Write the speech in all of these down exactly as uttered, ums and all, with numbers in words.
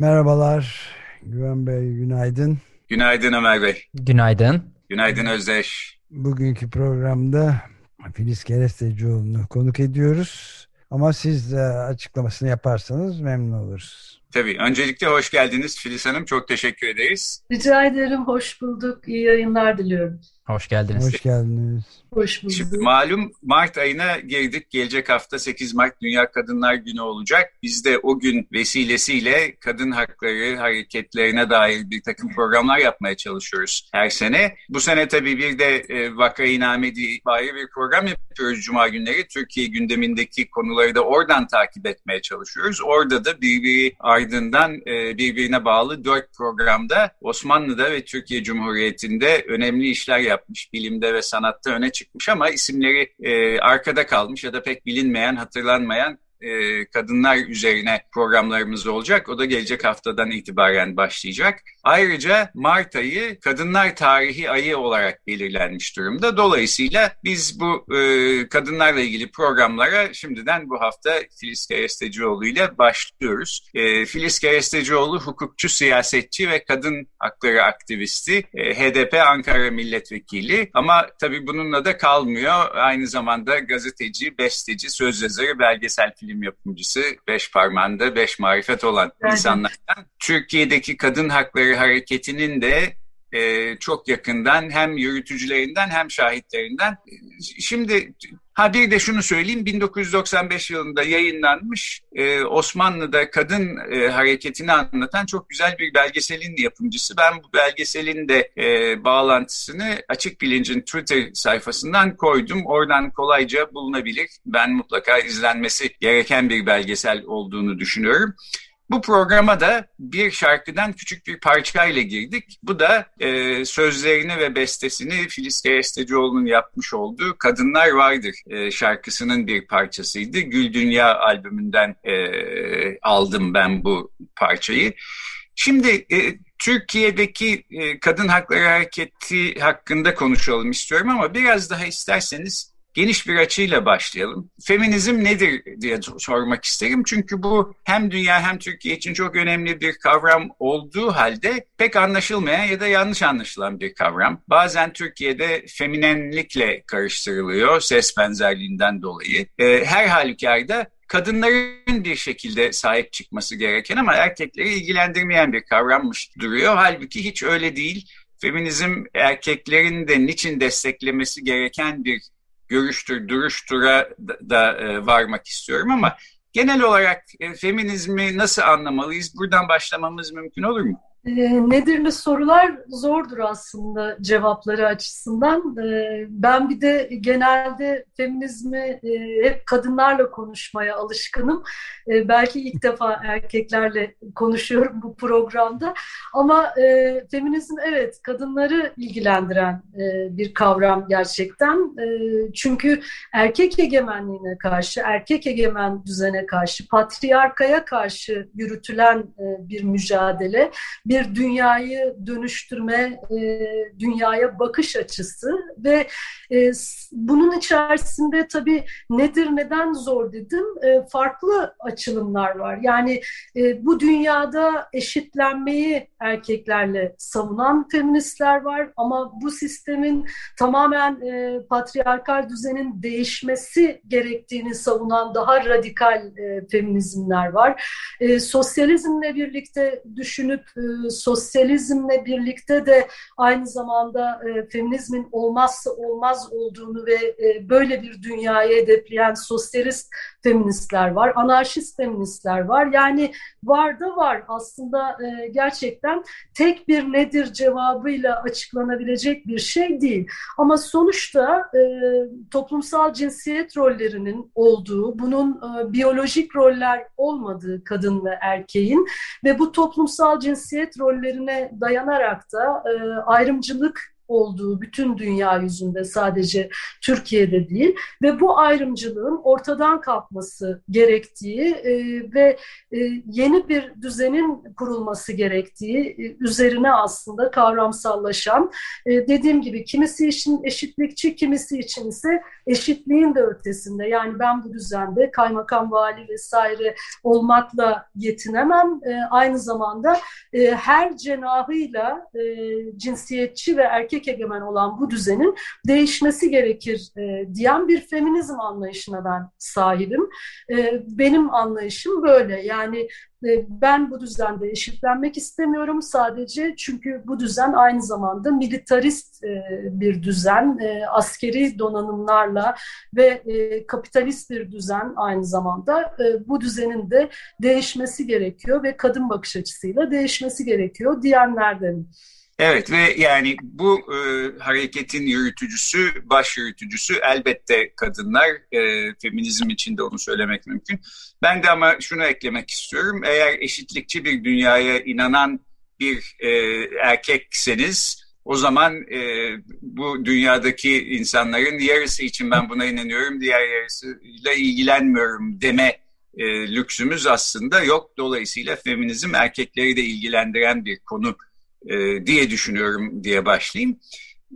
Merhabalar Güven Bey, günaydın. Günaydın Ömer Bey. Günaydın. Günaydın Özdeş. Bugünkü programda Filiz Kerestecioğlu'nu konuk ediyoruz. Ama siz de açıklamasını yaparsanız memnun oluruz. Tabii. Öncelikle hoş geldiniz Filiz Hanım. Çok teşekkür ederiz. Rica ederim. Hoş bulduk. İyi yayınlar diliyorum. Hoş geldiniz. Hoş geldiniz. Hoş bulduk. Şimdi malum Mart ayına girdik. Gelecek hafta sekiz Mart Dünya Kadınlar Günü olacak. Biz de o gün vesilesiyle kadın hakları hareketlerine dair bir takım programlar yapmaya çalışıyoruz her sene. Bu sene tabii bir de e, vakainame diye itibariyle bir program yapıyoruz Cuma günleri. Türkiye gündemindeki konuları da oradan takip etmeye çalışıyoruz. Orada da birbiri ardından e, birbirine bağlı dört programda Osmanlı'da ve Türkiye Cumhuriyeti'nde önemli işler yapıyoruz. Yapmış, bilimde ve sanatta öne çıkmış ama isimleri e, arkada kalmış ya da pek bilinmeyen, hatırlanmayan e, kadınlar üzerine programlarımız olacak. O da gelecek haftadan itibaren başlayacak. Ayrıca Mart ayı Kadınlar Tarihi Ayı olarak belirlenmiş durumda. Dolayısıyla biz bu e, kadınlarla ilgili programlara şimdiden bu hafta Filiz Kerestecioğlu ile başlıyoruz. E, Filiz Kerestecioğlu hukukçu, siyasetçi ve kadın hakları aktivisti, e, H D P Ankara milletvekili. Ama tabii bununla da kalmıyor. Aynı zamanda gazeteci, besteci, söz yazarı, belgesel film yapımcısı, beş parmağında beş marifet olan evet. insanlardan. Türkiye'deki kadın hakları hareketinin de e, çok yakından hem yürütücülerinden hem şahitlerinden. Şimdi ha bir de şunu söyleyeyim, bin dokuz yüz doksan beş yılında yayınlanmış e, Osmanlı'da kadın e, hareketini anlatan çok güzel bir belgeselin yapımcısı. Ben bu belgeselin de e, bağlantısını Açık Bilinc'in Twitter sayfasından koydum. Oradan kolayca bulunabilir. Ben mutlaka izlenmesi gereken bir belgesel olduğunu düşünüyorum. Bu programa da bir şarkıdan küçük bir parçayla girdik. Bu da e, sözlerini ve bestesini Filiz Kerestecioğlu'nun yapmış olduğu Kadınlar Vardır e, şarkısının bir parçasıydı. Güldünya albümünden e, aldım ben bu parçayı. Şimdi e, Türkiye'deki e, kadın hakları hareketi hakkında konuşalım istiyorum ama biraz daha isterseniz geniş bir açıyla başlayalım. Feminizm nedir diye sormak isterim. Çünkü bu hem dünya hem Türkiye için çok önemli bir kavram olduğu halde pek anlaşılmayan ya da yanlış anlaşılan bir kavram. Bazen Türkiye'de feminenlikle karıştırılıyor ses benzerliğinden dolayı. Her halükarda kadınların bir şekilde sahip çıkması gereken ama erkekleri ilgilendirmeyen bir kavrammış duruyor. Halbuki hiç öyle değil. Feminizm erkeklerin de niçin desteklemesi gereken bir görüştür, duruştura da, da e, varmak istiyorum ama genel olarak e, feminizmi nasıl anlamalıyız? Buradan başlamamız mümkün olur mu? E, nedirli sorular zordur aslında cevapları açısından. E, ben bir de genelde feminizmi e, hep kadınlarla konuşmaya alışkınım. E, belki ilk defa erkeklerle konuşuyorum bu programda. Ama e, feminizm evet kadınları ilgilendiren e, bir kavram gerçekten. E, çünkü erkek egemenliğine karşı, erkek egemen düzene karşı, patriarkaya karşı yürütülen e, bir mücadele, bir bir dünyayı dönüştürme, e, dünyaya bakış açısı ve e, bunun içerisinde tabii nedir, neden zor dedim, e, farklı açılımlar var. Yani e, bu dünyada eşitlenmeyi erkeklerle savunan feministler var ama bu sistemin tamamen e, patriarkal düzenin değişmesi gerektiğini savunan daha radikal e, feminizmler var. E, sosyalizmle birlikte düşünüp e, sosyalizmle birlikte de aynı zamanda e, feminizmin olmazsa olmaz olduğunu ve e, böyle bir dünyaya hedefleyen sosyalist feministler var, anarşist feministler var. Yani var da var aslında, e, gerçekten tek bir nedir cevabıyla açıklanabilecek bir şey değil. Ama sonuçta e, toplumsal cinsiyet rollerinin olduğu, bunun e, biyolojik roller olmadığı kadın ve erkeğin ve bu toplumsal cinsiyet rollerine dayanarak da e, ayrımcılık olduğu bütün dünya yüzünde, sadece Türkiye'de değil, ve bu ayrımcılığın ortadan kalkması gerektiği e, ve e, yeni bir düzenin kurulması gerektiği e, üzerine aslında kavramsallaşan, e, dediğim gibi kimisi için eşitlikçi, kimisi için ise eşitliğin de ötesinde, yani ben bu düzende kaymakam, vali vesaire olmakla yetinemem, e, aynı zamanda e, her cenahıyla e, cinsiyetçi ve erkek egemen olan bu düzenin değişmesi gerekir e, diyen bir feminizm anlayışına ben sahibim. E, benim anlayışım böyle. Yani ben bu düzende eşitlenmek istemiyorum sadece, çünkü bu düzen aynı zamanda militarist bir düzen, askeri donanımlarla ve kapitalist bir düzen aynı zamanda. Bu düzenin de değişmesi gerekiyor ve kadın bakış açısıyla değişmesi gerekiyor diyenlerden. Evet, ve yani bu e, hareketin yürütücüsü, baş yürütücüsü elbette kadınlar. E, feminizm için de onu söylemek mümkün. Ben de ama şunu eklemek istiyorum. Eğer eşitlikçi bir dünyaya inanan bir e, erkekseniz, o zaman e, bu dünyadaki insanların yarısı için ben buna inanıyorum, diğer yarısıyla ilgilenmiyorum deme e, lüksümüz aslında yok. Dolayısıyla feminizm erkekleri de ilgilendiren bir konu diye düşünüyorum diye başlayayım.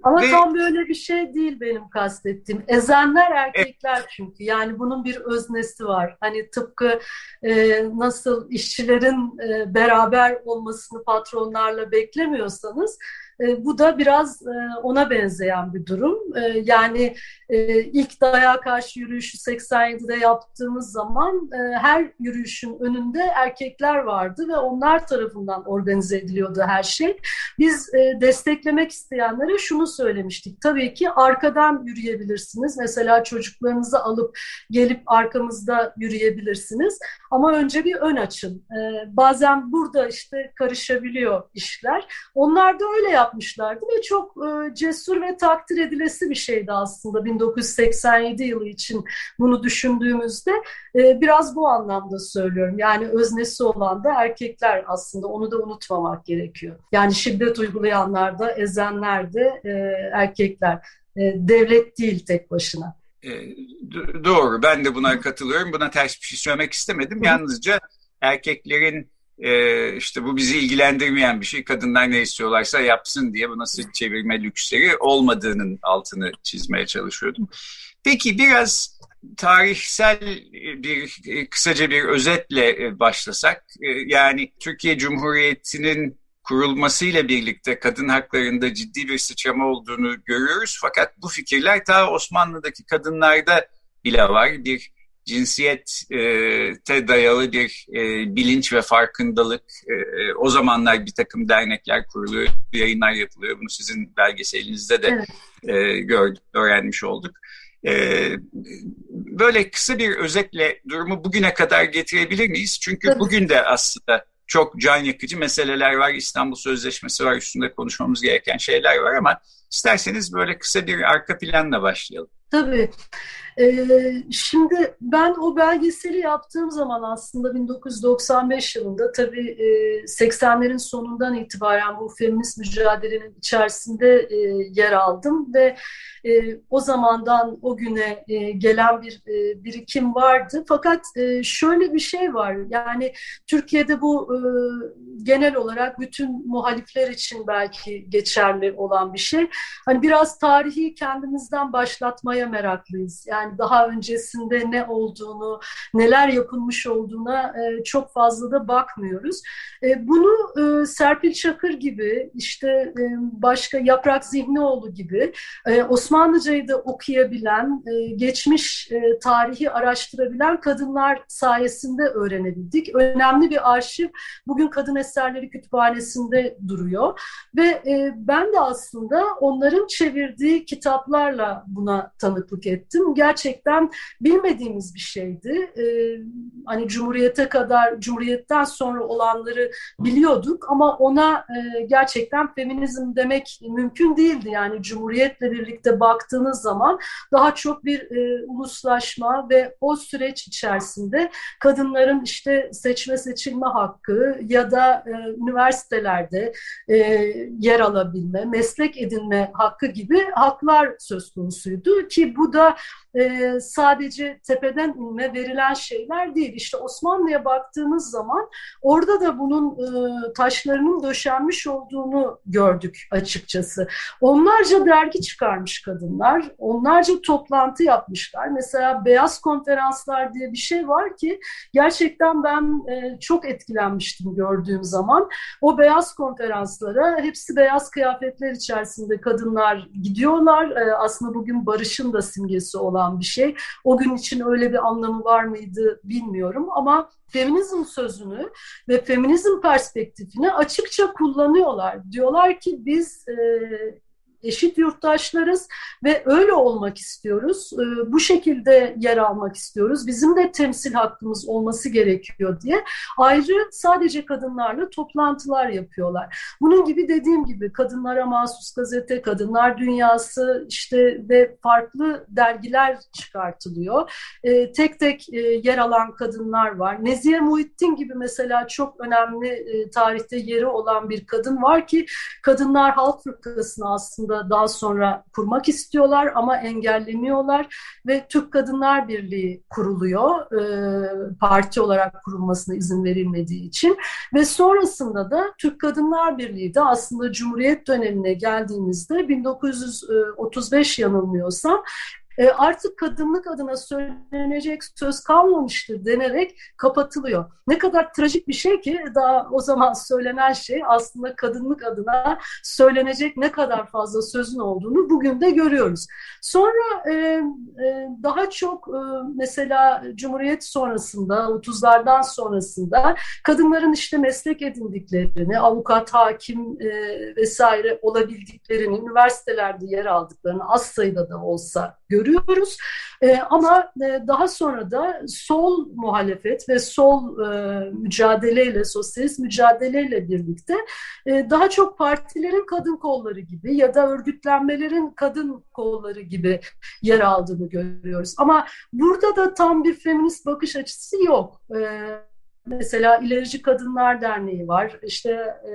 Ama Ve, tam böyle bir şey değil benim kastettiğim. Ezenler erkekler, evet. Çünkü yani bunun bir öznesi var. Hani tıpkı e, nasıl işçilerin e, beraber olmasını patronlarla beklemiyorsanız, E, bu da biraz e, ona benzeyen bir durum. E, yani e, ilk dayağa karşı yürüyüşü seksen yedide yaptığımız zaman e, her yürüyüşün önünde erkekler vardı ve onlar tarafından organize ediliyordu her şey. Biz e, desteklemek isteyenlere şunu söylemiştik. Tabii ki arkadan yürüyebilirsiniz. Mesela çocuklarınızı alıp gelip arkamızda yürüyebilirsiniz. Ama önce bir ön açın. E, bazen burada işte karışabiliyor işler. Onlar da öyle yaptı. yapmışlardı ve çok e, cesur ve takdir edilesi bir şeydi aslında bin dokuz yüz seksen yedi yılı için bunu düşündüğümüzde. E, biraz bu anlamda söylüyorum. Yani öznesi olan da erkekler aslında, onu da unutmamak gerekiyor. Yani şiddet uygulayanlar da, ezenler de e, erkekler. E, devlet değil tek başına. E, doğru. Ben de buna katılıyorum. Buna ters bir şey söylemek istemedim. Yalnızca erkeklerin Ee, işte bu bizi ilgilendirmeyen bir şey, kadınlar ne istiyorlarsa yapsın diye buna sırt çevirme lüksleri olmadığının altını çizmeye çalışıyordum. Peki biraz tarihsel bir, kısaca bir özetle başlasak. Yani Türkiye Cumhuriyeti'nin kurulmasıyla birlikte kadın haklarında ciddi bir sıçrama olduğunu görüyoruz. Fakat bu fikirler ta Osmanlı'daki kadınlarda bile var. Bir cinsiyete dayalı bir bilinç ve farkındalık. O zamanlar bir takım dernekler kuruluyor, yayınlar yapılıyor. Bunu sizin belgeselinizde de evet. gördük, öğrenmiş olduk. Böyle kısa bir özetle durumu bugüne kadar getirebilir miyiz? Çünkü evet. Bugün de aslında çok can yakıcı meseleler var. İstanbul Sözleşmesi var, üstünde konuşmamız gereken şeyler var ama isterseniz böyle kısa bir arka planla başlayalım. Tabii. Ee, şimdi ben o belgeseli yaptığım zaman aslında bin dokuz yüz doksan beş yılında, tabii e, seksenlerin sonundan itibaren bu feminist mücadelenin içerisinde e, yer aldım ve e, o zamandan o güne e, gelen bir e, birikim vardı. Fakat e, şöyle bir şey var, yani Türkiye'de bu e, genel olarak bütün muhalifler için belki geçerli olan bir şey. Hani biraz tarihi kendimizden başlatmaya meraklıyız. Yani Yani daha öncesinde ne olduğunu, neler yapılmış olduğuna çok fazla da bakmıyoruz. Bunu Serpil Çakır gibi, işte başka Yaprak Zihnioğlu gibi Osmanlıcayı da okuyabilen, geçmiş tarihi araştırabilen kadınlar sayesinde öğrenebildik. Önemli bir arşiv bugün Kadın Eserleri Kütüphanesi'nde duruyor. Ve ben de aslında onların çevirdiği kitaplarla buna tanıklık ettim. Gerçekten bilmediğimiz bir şeydi. Ee, hani Cumhuriyete kadar, Cumhuriyetten sonra olanları biliyorduk ama ona e, gerçekten feminizm demek mümkün değildi. Yani Cumhuriyetle birlikte baktığınız zaman daha çok bir e, uluslaşma ve o süreç içerisinde kadınların işte seçme seçilme hakkı ya da e, üniversitelerde e, yer alabilme, meslek edinme hakkı gibi haklar söz konusuydu ki bu da Ee, sadece tepeden inme verilen şeyler değil. İşte Osmanlı'ya baktığımız zaman orada da bunun e, taşlarının döşenmiş olduğunu gördük açıkçası. Onlarca dergi çıkarmış kadınlar, onlarca toplantı yapmışlar. Mesela Beyaz Konferanslar diye bir şey var ki gerçekten ben e, çok etkilenmiştim gördüğüm zaman. O Beyaz Konferanslara hepsi beyaz kıyafetler içerisinde kadınlar gidiyorlar. E, aslında bugün barışın da simgesi olan bir şey. O gün için öyle bir anlamı var mıydı bilmiyorum ama feminizm sözünü ve feminizm perspektifini açıkça kullanıyorlar. Diyorlar ki biz e, eşit yurttaşlarız ve öyle olmak istiyoruz. E, bu şekilde yer almak istiyoruz. Bizim de temsil hakkımız olması gerekiyor diye ayrı sadece kadınlarla toplantılar yapıyorlar. Bunun gibi dediğim gibi Kadınlara Mahsus Gazete, Kadınlar Dünyası işte ve farklı dergiler çıkartılıyor. E, tek tek e, yer alan kadınlar var. Nezihe Muhittin gibi mesela çok önemli e, tarihte yeri olan bir kadın var ki kadınlar Halk Fırkası'nı aslında daha sonra kurmak istiyorlar ama engelleniyorlar ve Türk Kadınlar Birliği kuruluyor. E, parti olarak kurulmasına izin verilmediği için ve sonrasında da Türk Kadınlar Birliği de aslında Cumhuriyet dönemine geldiğimizde bin dokuz yüz otuz beş yanılmıyorsam artık kadınlık adına söylenecek söz kalmamıştır denerek kapatılıyor. Ne kadar trajik bir şey ki daha o zaman söylenen şey aslında kadınlık adına söylenecek ne kadar fazla sözün olduğunu bugün de görüyoruz. Sonra e, e, daha çok e, mesela Cumhuriyet sonrasında, otuzlardan sonrasında kadınların işte meslek edindiklerini, avukat, hakim e, vesaire olabildiklerini, üniversitelerde yer aldıklarını az sayıda da olsa görüyoruz. Ee, ama daha sonra da sol muhalefet ve sol e, mücadeleyle, sosyalist mücadeleyle birlikte e, daha çok partilerin kadın kolları gibi ya da örgütlenmelerin kadın kolları gibi yer aldığını görüyoruz. Ama burada da tam bir feminist bakış açısı yok. E, Mesela İlerici Kadınlar Derneği var, işte e,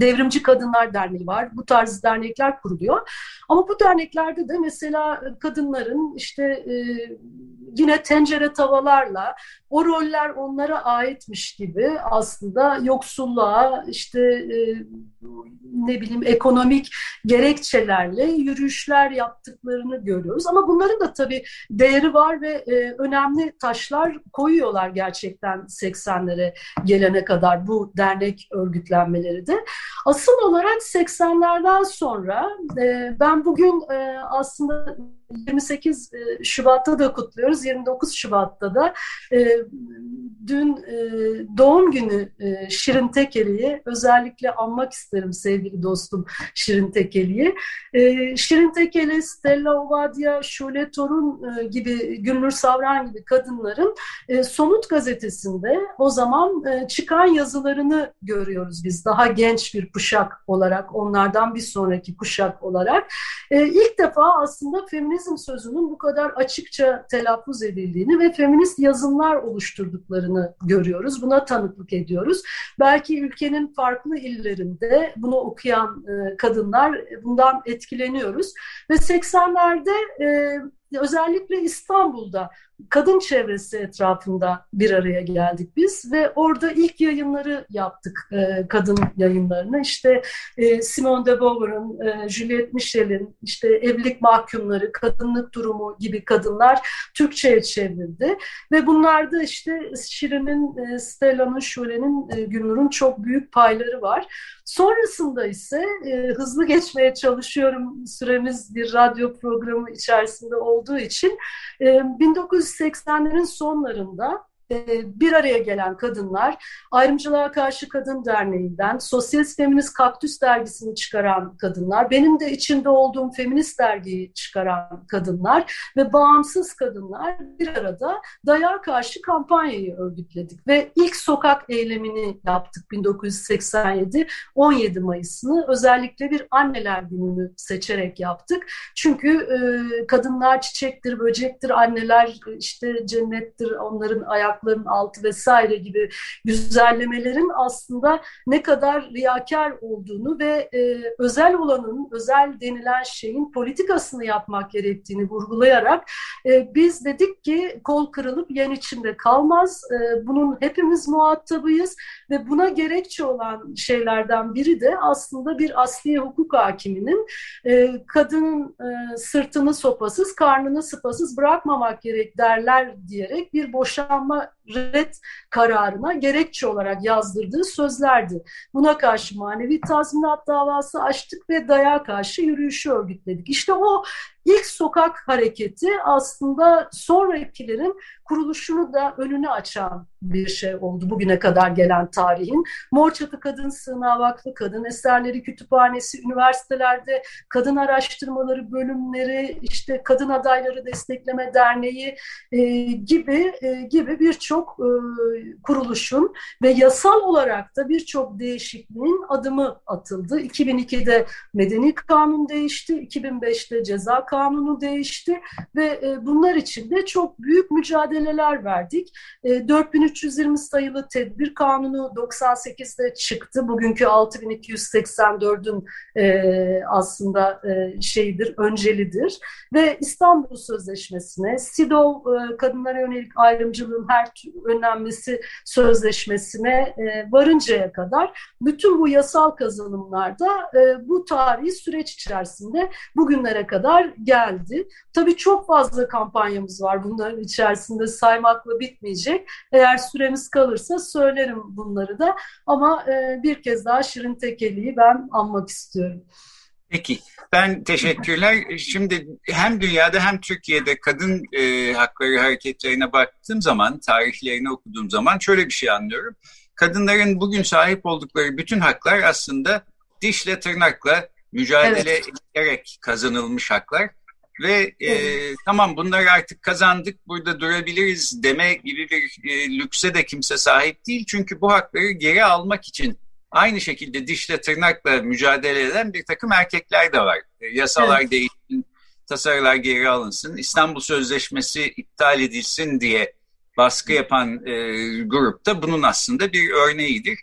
Devrimci Kadınlar Derneği var. Bu tarz dernekler kuruluyor. Ama bu derneklerde de mesela kadınların işte e, yine tencere tavalarla o roller onlara aitmiş gibi aslında yoksulluğa işte e, ne bileyim ekonomik gerekçelerle yürüyüşler yaptıklarını görüyoruz. Ama bunların da tabii değeri var ve e, önemli taşlar koyuyorlar gerçekten seksenlere gelene kadar bu dernek örgütlenmeleri de. Asıl olarak seksenlerden sonra e, ben bugün e, aslında yirmi sekiz Şubat'ta da kutluyoruz. yirmi dokuz Şubat'ta da e, dün e, doğum günü e, Şirin Tekeli'yi özellikle anmak isterim sevgili dostum Şirin Tekeli'yi. E, Şirin Tekeli, Stella Ovadia, Şule Torun e, gibi, Gülnür Savran gibi kadınların e, Somut gazetesinde o zaman e, çıkan yazılarını görüyoruz biz. Daha genç bir kuşak olarak, onlardan bir sonraki kuşak olarak. E, ilk defa aslında feminist feminizm sözünün bu kadar açıkça telaffuz edildiğini ve feminist yazımlar oluşturduklarını görüyoruz. Buna tanıklık ediyoruz. Belki ülkenin farklı illerinde bunu okuyan e, kadınlar bundan etkileniyoruz. Ve seksenlerde e, özellikle İstanbul'da kadın çevresi etrafında bir araya geldik biz ve orada ilk yayınları yaptık, e, kadın yayınlarını. İşte e, Simone de Beauvoir'ın, e, Juliette Michel'in işte evlilik mahkumları, kadınlık durumu gibi kadınlar Türkçe'ye çevrildi ve bunlarda işte Şirin'in, e, Stella'nın, Şule'nin, e, Gülnur'un çok büyük payları var. Sonrasında ise e, hızlı geçmeye çalışıyorum, süremiz bir radyo programı içerisinde olduğu için e, bin dokuz yüz seksenlerin sonlarında bir araya gelen kadınlar Ayrımcılığa Karşı Kadın Derneği'nden, Sosyalist Feminist Kaktüs dergisini çıkaran kadınlar, benim de içinde olduğum feminist dergiyi çıkaran kadınlar ve bağımsız kadınlar bir arada dayağa karşı kampanyayı örgütledik ve ilk sokak eylemini yaptık bin dokuz yüz seksen yedi on yedi Mayıs'ını özellikle bir anneler gününü seçerek yaptık. Çünkü e, kadınlar çiçektir, böcektir, anneler işte cennettir, onların ayak altı vesaire gibi güzellemelerin aslında ne kadar riyakar olduğunu ve e, özel olanın, özel denilen şeyin politikasını yapmak gerektiğini vurgulayarak e, biz dedik ki kol kırılıp yen içinde kalmaz. E, bunun hepimiz muhatabıyız ve buna gerekçe olan şeylerden biri de aslında bir asliye hukuk hakiminin e, kadının e, sırtını sopasız, karnını sıpasız bırakmamak gerek derler diyerek bir boşanma red kararına gerekçe olarak yazdırdığı sözlerdi. Buna karşı manevi tazminat davası açtık ve dayağa karşı yürüyüşü örgütledik. İşte o ilk sokak hareketi aslında sonrakilerin kuruluşunu da önünü açan bir şey oldu bugüne kadar gelen tarihin. Mor Çatı Kadın Sığınağı Vakfı, Kadın Eserleri Kütüphanesi, üniversitelerde kadın araştırmaları bölümleri, işte Kadın Adayları Destekleme Derneği e, gibi e, gibi birçok e, kuruluşun ve yasal olarak da birçok değişikliğin adımı atıldı. iki bin ikide Medeni Kanun değişti, iki bin beşte Ceza Kanunu değişti ve e, bunlar için de çok büyük mücadeleler verdik. E, dört bin üç yüz yirmi sayılı tedbir kanunu doksan sekizde çıktı. Bugünkü altı bin iki yüz seksen dördün e, aslında e, şeyidir, öncelidir. Ve İstanbul Sözleşmesi'ne, C E D A W e, kadınlara yönelik ayrımcılığın her önlenmesi sözleşmesine e, varıncaya kadar bütün bu yasal kazanımlarda e, bu tarihi süreç içerisinde bugünlere kadar geldi. Tabii çok fazla kampanyamız var bunların içerisinde, saymakla bitmeyecek. Eğer süremiz kalırsa söylerim bunları da ama bir kez daha Şirin Tekeli'yi ben anmak istiyorum. Peki, ben teşekkürler. Şimdi hem dünyada hem Türkiye'de kadın e, hakları hareketlerine baktığım zaman, tarihlerini okuduğum zaman şöyle bir şey anlıyorum. Kadınların bugün sahip oldukları bütün haklar aslında dişle tırnakla mücadele evet. ederek kazanılmış haklar. Ve e, tamam bunları artık kazandık, burada durabiliriz deme gibi bir e, lükse de kimse sahip değil. Çünkü bu hakları geri almak için aynı şekilde dişle tırnakla mücadele eden bir takım erkekler de var. E, yasalar evet. değişsin, tasarılar geri alınsın, İstanbul Sözleşmesi iptal edilsin diye baskı yapan e, grupta bunun aslında bir örneğidir.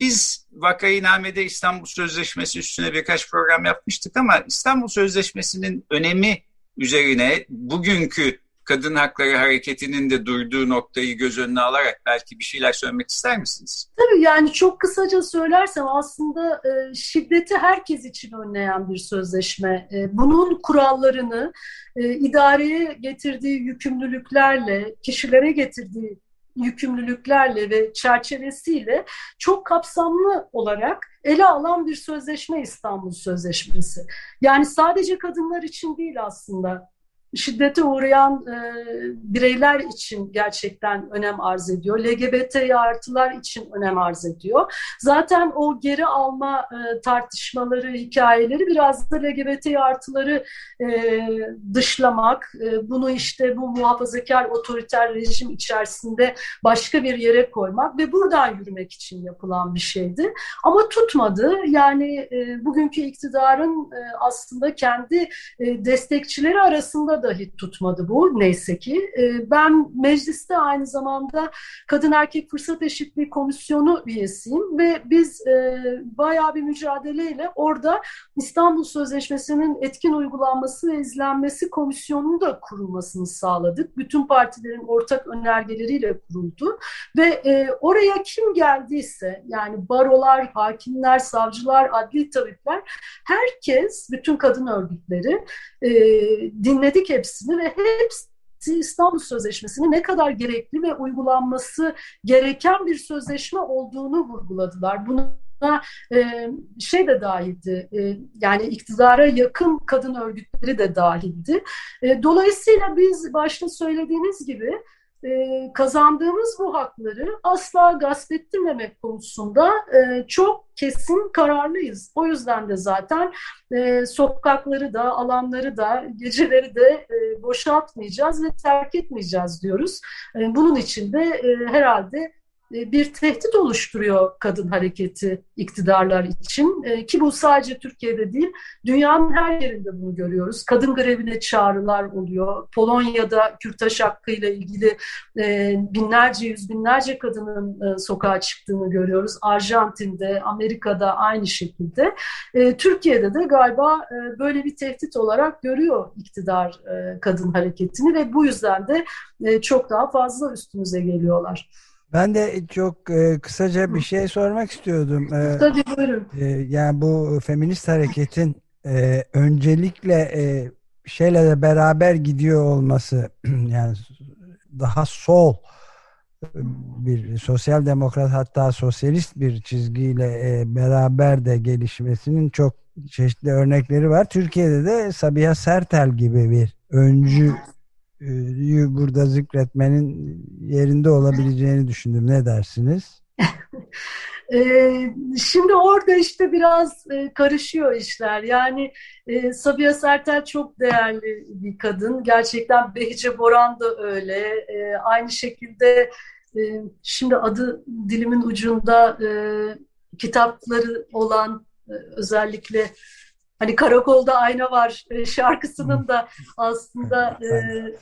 Biz Vakainame'de İstanbul Sözleşmesi üstüne birkaç program yapmıştık ama İstanbul Sözleşmesi'nin önemi üzerine bugünkü kadın hakları hareketinin de durduğu noktayı göz önüne alarak belki bir şeyler söylemek ister misiniz? Tabii, yani çok kısaca söylersem aslında e, şiddeti herkes için önleyen bir sözleşme. E, bunun kurallarını e, idareye getirdiği yükümlülüklerle, kişilere getirdiği yükümlülüklerle ve çerçevesiyle çok kapsamlı olarak ele alan bir sözleşme İstanbul Sözleşmesi. Yani sadece kadınlar için değil aslında. Şiddete uğrayan e, bireyler için gerçekten önem arz ediyor. L G B T artılar için önem arz ediyor. Zaten o geri alma e, tartışmaları, hikayeleri biraz da L G B T artıları e, dışlamak, e, bunu işte bu muhafazakar otoriter rejim içerisinde başka bir yere koymak ve buradan yürümek için yapılan bir şeydi. Ama tutmadı. Yani e, bugünkü iktidarın e, aslında kendi e, destekçileri arasında yılına dahi tutmadı bu neyse ki. E, ben mecliste aynı zamanda Kadın Erkek Fırsat Eşitliği Komisyonu üyesiyim ve biz e, bayağı bir mücadeleyle orada İstanbul Sözleşmesi'nin etkin uygulanması ve izlenmesi komisyonunun da kurulmasını sağladık. Bütün partilerin ortak önergeleriyle kuruldu ve e, oraya kim geldiyse, yani barolar, hakimler, savcılar, adli tabipler, herkes, bütün kadın örgütleri e, dinledik hepsini ve hepsi İstanbul Sözleşmesi'nin ne kadar gerekli ve uygulanması gereken bir sözleşme olduğunu vurguladılar. Bunu şey de dahildi, yani iktidara yakın kadın örgütleri de dahildi. Dolayısıyla biz başta söylediğiniz gibi kazandığımız bu hakları asla gasp ettirmemek konusunda çok kesin kararlıyız. O yüzden de zaten sokakları da, alanları da, geceleri de boşaltmayacağız ve terk etmeyeceğiz diyoruz. Bunun için de herhalde bir tehdit oluşturuyor kadın hareketi iktidarlar için, ki bu sadece Türkiye'de değil, dünyanın her yerinde bunu görüyoruz. Kadın grevine çağrılar oluyor. Polonya'da kürtaj hakkıyla ilgili binlerce, yüz binlerce kadının sokağa çıktığını görüyoruz. Arjantin'de, Amerika'da aynı şekilde. Türkiye'de de galiba böyle bir tehdit olarak görüyor iktidar kadın hareketini ve bu yüzden de çok daha fazla üstümüze geliyorlar. Ben de çok e, kısaca bir şey sormak istiyordum. E, Tabii, buyurun. E, yani bu feminist hareketin e, öncelikle e, şeyle de beraber gidiyor olması, yani daha sol bir sosyal demokrat, hatta sosyalist bir çizgiyle e, beraber de gelişmesinin çok çeşitli örnekleri var. Türkiye'de de Sabiha Sertel gibi bir öncü burada zikretmenin yerinde olabileceğini düşündüm. Ne dersiniz? Şimdi orada işte biraz karışıyor işler. Yani Sabiha Sertel çok değerli bir kadın. Gerçekten Behice Boran da öyle. Aynı şekilde şimdi adı dilimin ucunda, kitapları olan, özellikle hani Karakolda Ayna Var şarkısının da aslında evet,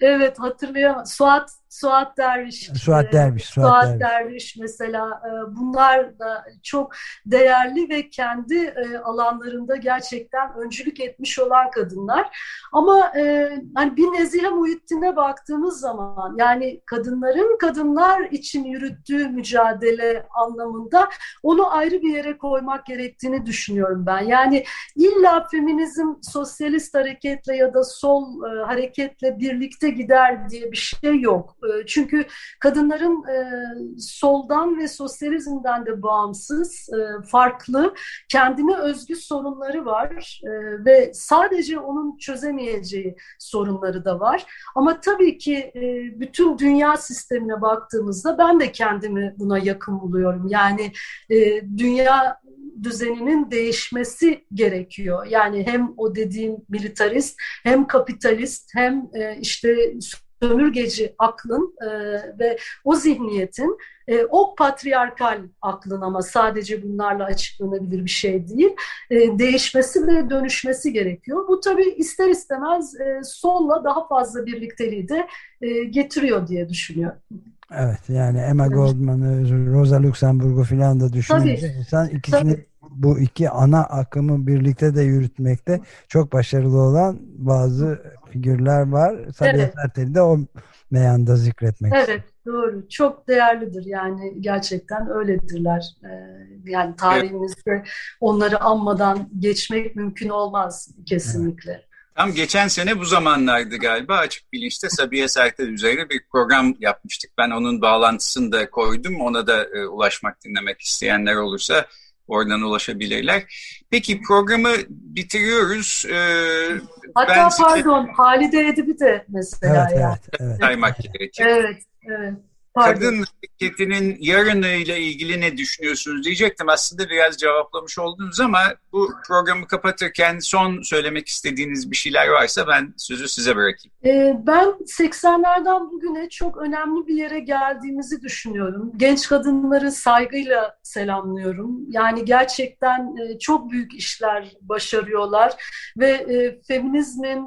e, evet hatırlayamam. Suat Suat Derviş. Suat Derviş. Suat, Suat Derviş. Derviş mesela. E, bunlar da çok değerli ve kendi e, alanlarında gerçekten öncülük etmiş olan kadınlar. Ama e, hani bir Nezihe Muhittin'e baktığımız zaman, yani kadınların kadınlar için yürüttüğü mücadele anlamında onu ayrı bir yere koymak gerektiğini düşünüyorum ben. Yani illa feminizm sosyalist hareketle ya da sol e, hareketle birlikte gider diye bir şey yok. Çünkü kadınların soldan ve sosyalizmden de bağımsız, farklı, kendine özgü sorunları var ve sadece onun çözemeyeceği sorunları da var. Ama tabii ki bütün dünya sistemine baktığımızda ben de kendimi buna yakın buluyorum. Yani dünya düzeninin değişmesi gerekiyor. Yani hem o dediğim militarist, hem kapitalist, hem işte sömürgeci aklın e, ve o zihniyetin, e, o patriarkal aklın, ama sadece bunlarla açıklanabilir bir şey değil, e, değişmesi ve dönüşmesi gerekiyor. Bu tabii ister istemez e, solla daha fazla birlikteliği de e, getiriyor diye düşünüyorum. Evet, yani Emma Goldman'ı, Rosa Luxemburg'u filan da düşününce insan ikisini, tabii, bu iki ana akımı birlikte de yürütmekte çok başarılı olan bazı figürler var. Sabiha evet. Sertel'i de o meyanda zikretmek evet, istiyorum. Doğru. Çok değerlidir. Yani gerçekten öyledirler. Yani tarihimizde onları anmadan geçmek mümkün olmaz kesinlikle. Evet. Tam geçen sene bu zamanlardı galiba, Açık Bilinç'te Sabiha Sertel üzerine bir program yapmıştık. Ben onun bağlantısını da koydum. Ona da e, ulaşmak, dinlemek isteyenler olursa oradan ulaşabilirler. Peki, programı bitiriyoruz. Ee, Hatta ben pardon, size... Halide Edip'i de mesela. Evet, yani. evet, evet. Saymak gerekir. Evet, evet. Pardon. Kadın hareketinin yarınıyla ilgili ne düşünüyorsunuz diyecektim. Aslında biraz cevaplamış oldunuz ama bu programı kapatırken son söylemek istediğiniz bir şeyler varsa ben sözü size bırakayım. Ben seksenlerden bugüne çok önemli bir yere geldiğimizi düşünüyorum. Genç kadınları saygıyla selamlıyorum. Yani gerçekten çok büyük işler başarıyorlar ve feminizmin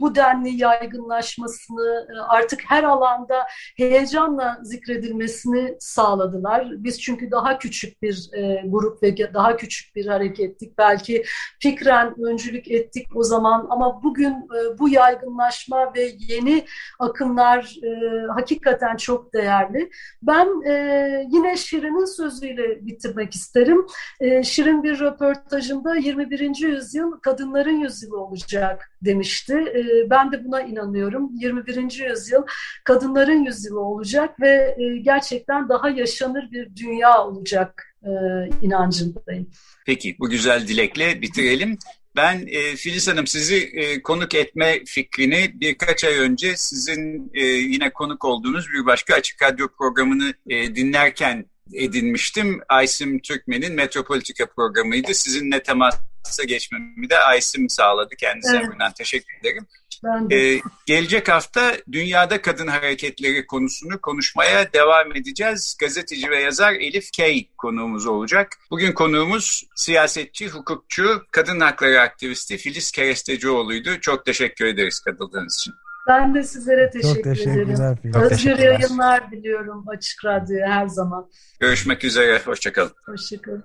bu denli yaygınlaşmasını, artık her alanda heyecanla zikredilmesini sağladılar. Biz çünkü daha küçük bir e, grup ve daha küçük bir harekettik. Belki fikren öncülük ettik o zaman ama bugün e, bu yaygınlaşma ve yeni akımlar e, hakikaten çok değerli. Ben e, yine Şirin'in sözüyle bitirmek isterim. E, Şirin bir röportajında yirmi birinci yüzyıl kadınların yüzyılı olacak demişti. E, ben de buna inanıyorum. yirmi birinci yüzyıl kadınların yüzyılı olacak ve ve gerçekten daha yaşanır bir dünya olacak e, inancındayım. Peki, bu güzel dilekle bitirelim. Ben e, Filiz Hanım, sizi e, konuk etme fikrini birkaç ay önce sizin e, yine konuk olduğunuz bir başka Açık Radyo programını e, dinlerken edinmiştim. Aysim Türkmen'in Metropolitika programıydı. Sizinle temasa geçmemi de Aysim sağladı. Kendisine evet. Buradan teşekkür ederim. Ee, gelecek hafta dünyada kadın hareketleri konusunu konuşmaya devam edeceğiz. Gazeteci ve yazar Elif Kay konuğumuz olacak. Bugün konuğumuz siyasetçi, hukukçu, kadın hakları aktivisti Filiz Kerestecioğlu'ydu. Çok teşekkür ederiz katıldığınız için. Ben de sizlere teşekkür ederim. Özgür yayınlar diliyorum Açık Radyo'ya her zaman. Görüşmek üzere. Hoşçakalın. Hoşçakalın.